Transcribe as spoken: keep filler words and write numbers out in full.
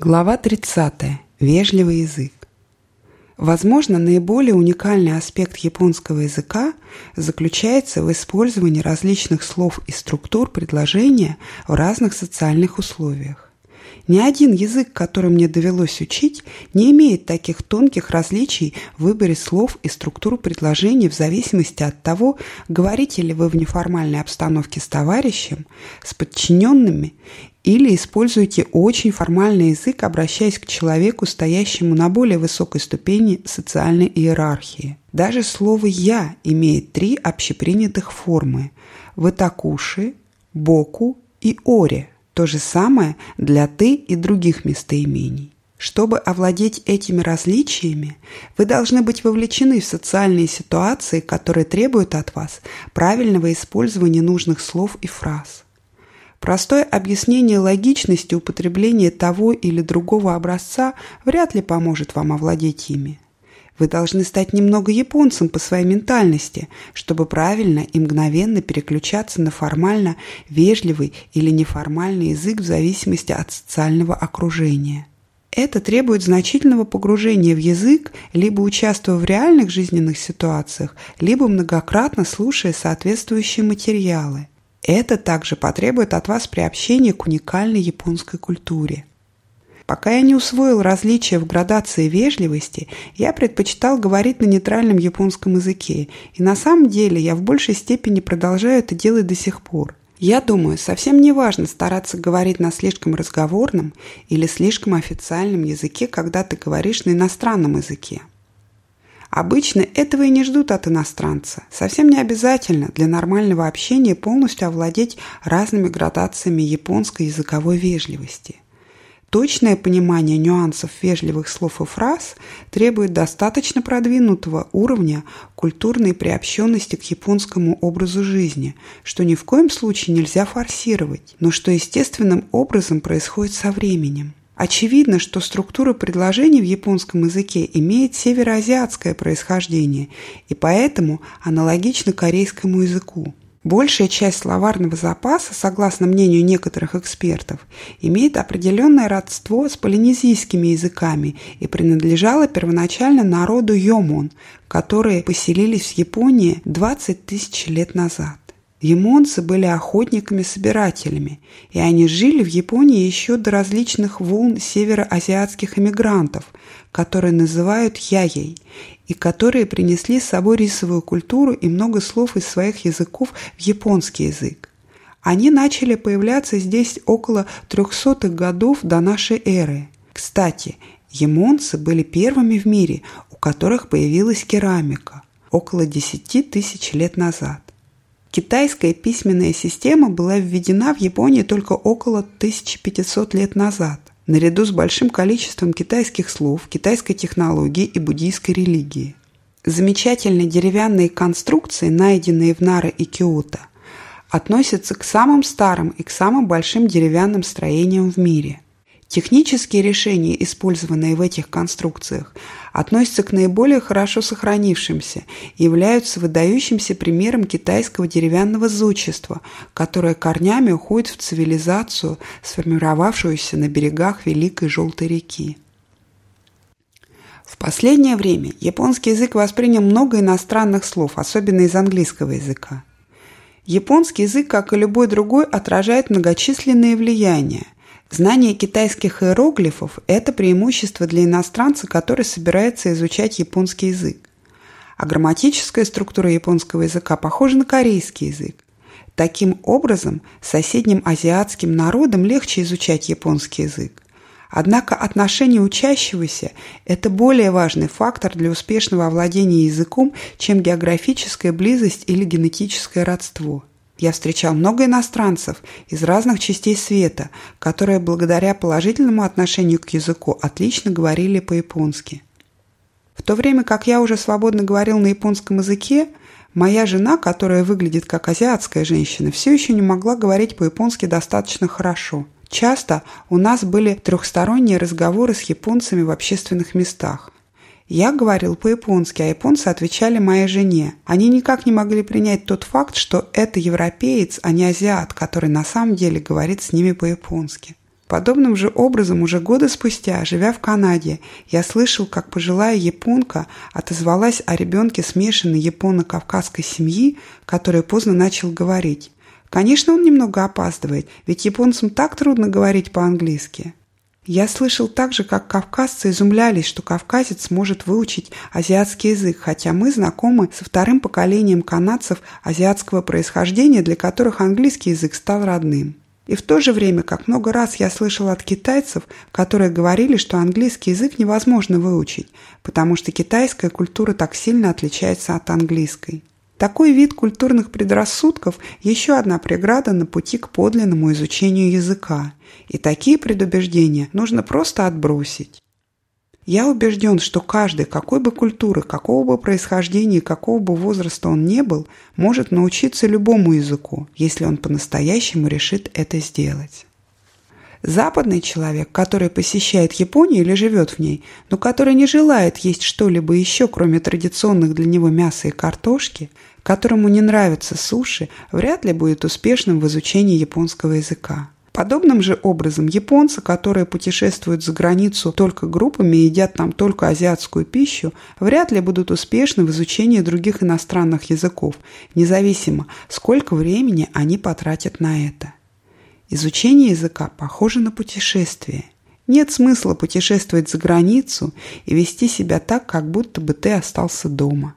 Глава тридцатая. Вежливый язык. Возможно, наиболее уникальный аспект японского языка заключается в использовании различных слов и структур предложения в разных социальных условиях. Ни один язык, который мне довелось учить, не имеет таких тонких различий в выборе слов и структур предложений в зависимости от того, говорите ли вы в неформальной обстановке с товарищем, с подчиненными или используйте очень формальный язык, обращаясь к человеку, стоящему на более высокой ступени социальной иерархии. Даже слово «я» имеет три общепринятых формы – ватакуши, боку и оре. То же самое для «ты» и других местоимений. Чтобы овладеть этими различиями, вы должны быть вовлечены в социальные ситуации, которые требуют от вас правильного использования нужных слов и фраз. Простое объяснение логичности употребления того или другого образца вряд ли поможет вам овладеть ими. Вы должны стать немного японцем по своей ментальности, чтобы правильно и мгновенно переключаться на формально вежливый или неформальный язык в зависимости от социального окружения. Это требует значительного погружения в язык, либо участвуя в реальных жизненных ситуациях, либо многократно слушая соответствующие материалы. Это также потребует от вас приобщения к уникальной японской культуре. Пока я не усвоил различия в градации вежливости, я предпочитал говорить на нейтральном японском языке, и на самом деле я в большей степени продолжаю это делать до сих пор. Я думаю, совсем не важно стараться говорить на слишком разговорном или слишком официальном языке, когда ты говоришь на иностранном языке. Обычно этого и не ждут от иностранца. Совсем не обязательно для нормального общения полностью овладеть разными градациями японской языковой вежливости. Точное понимание нюансов вежливых слов и фраз требует достаточно продвинутого уровня культурной приобщенности к японскому образу жизни, что ни в коем случае нельзя форсировать, но что естественным образом происходит со временем. Очевидно, что структура предложений в японском языке имеет североазиатское происхождение и поэтому аналогично корейскому языку. Большая часть словарного запаса, согласно мнению некоторых экспертов, имеет определенное родство с полинезийскими языками и принадлежала первоначально народу йомон, которые поселились в Японии двадцать тысяч лет назад. Емонцы были охотниками-собирателями, и они жили в Японии еще до различных волн североазиатских эмигрантов, которые называют яей, и которые принесли с собой рисовую культуру и много слов из своих языков в японский язык. Они начали появляться здесь около трёхсотых годов до нашей эры. Кстати, емонцы были первыми в мире, у которых появилась керамика около десяти тысяч лет назад. Китайская письменная система была введена в Японии только около тысячи пятисот лет назад, наряду с большим количеством китайских слов, китайской технологии и буддийской религии. Замечательные деревянные конструкции, найденные в Наре и Киото, относятся к самым старым и к самым большим деревянным строениям в мире. Технические решения, использованные в этих конструкциях, относятся к наиболее хорошо сохранившимся и являются выдающимся примером китайского деревянного зодчества, которое корнями уходит в цивилизацию, сформировавшуюся на берегах Великой Желтой реки. В последнее время японский язык воспринял много иностранных слов, особенно из английского языка. Японский язык, как и любой другой, отражает многочисленные влияния. Знание китайских иероглифов – это преимущество для иностранца, который собирается изучать японский язык. А грамматическая структура японского языка похожа на корейский язык. Таким образом, соседним азиатским народам легче изучать японский язык. Однако отношение учащегося – это более важный фактор для успешного овладения языком, чем географическая близость или генетическое родство. Я встречал много иностранцев из разных частей света, которые благодаря положительному отношению к языку отлично говорили по-японски. В то время как я уже свободно говорил на японском языке, моя жена, которая выглядит как азиатская женщина, все еще не могла говорить по-японски достаточно хорошо. Часто у нас были трехсторонние разговоры с японцами в общественных местах. Я говорил по-японски, а японцы отвечали моей жене. Они никак не могли принять тот факт, что это европеец, а не азиат, который на самом деле говорит с ними по-японски. Подобным же образом уже годы спустя, живя в Канаде, я слышал, как пожилая японка отозвалась о ребенке смешанной японо-кавказской семьи, который поздно начал говорить. Конечно, он немного опаздывает, ведь японцам так трудно говорить по-английски. Я слышал также, как кавказцы изумлялись, что кавказец может выучить азиатский язык, хотя мы знакомы со вторым поколением канадцев азиатского происхождения, для которых английский язык стал родным. И в то же время, как много раз я слышал от китайцев, которые говорили, что английский язык невозможно выучить, потому что китайская культура так сильно отличается от английской. Такой вид культурных предрассудков – еще одна преграда на пути к подлинному изучению языка. И такие предубеждения нужно просто отбросить. Я убежден, что каждый, какой бы культуры, какого бы происхождения и какого бы возраста он ни был, может научиться любому языку, если он по-настоящему решит это сделать. Западный человек, который посещает Японию или живет в ней, но который не желает есть что-либо еще, кроме традиционных для него мяса и картошки, которому не нравятся суши, вряд ли будет успешным в изучении японского языка. Подобным же образом японцы, которые путешествуют за границу только группами и едят там только азиатскую пищу, вряд ли будут успешны в изучении других иностранных языков, независимо, сколько времени они потратят на это. Изучение языка похоже на путешествие. Нет смысла путешествовать за границу и вести себя так, как будто бы ты остался дома.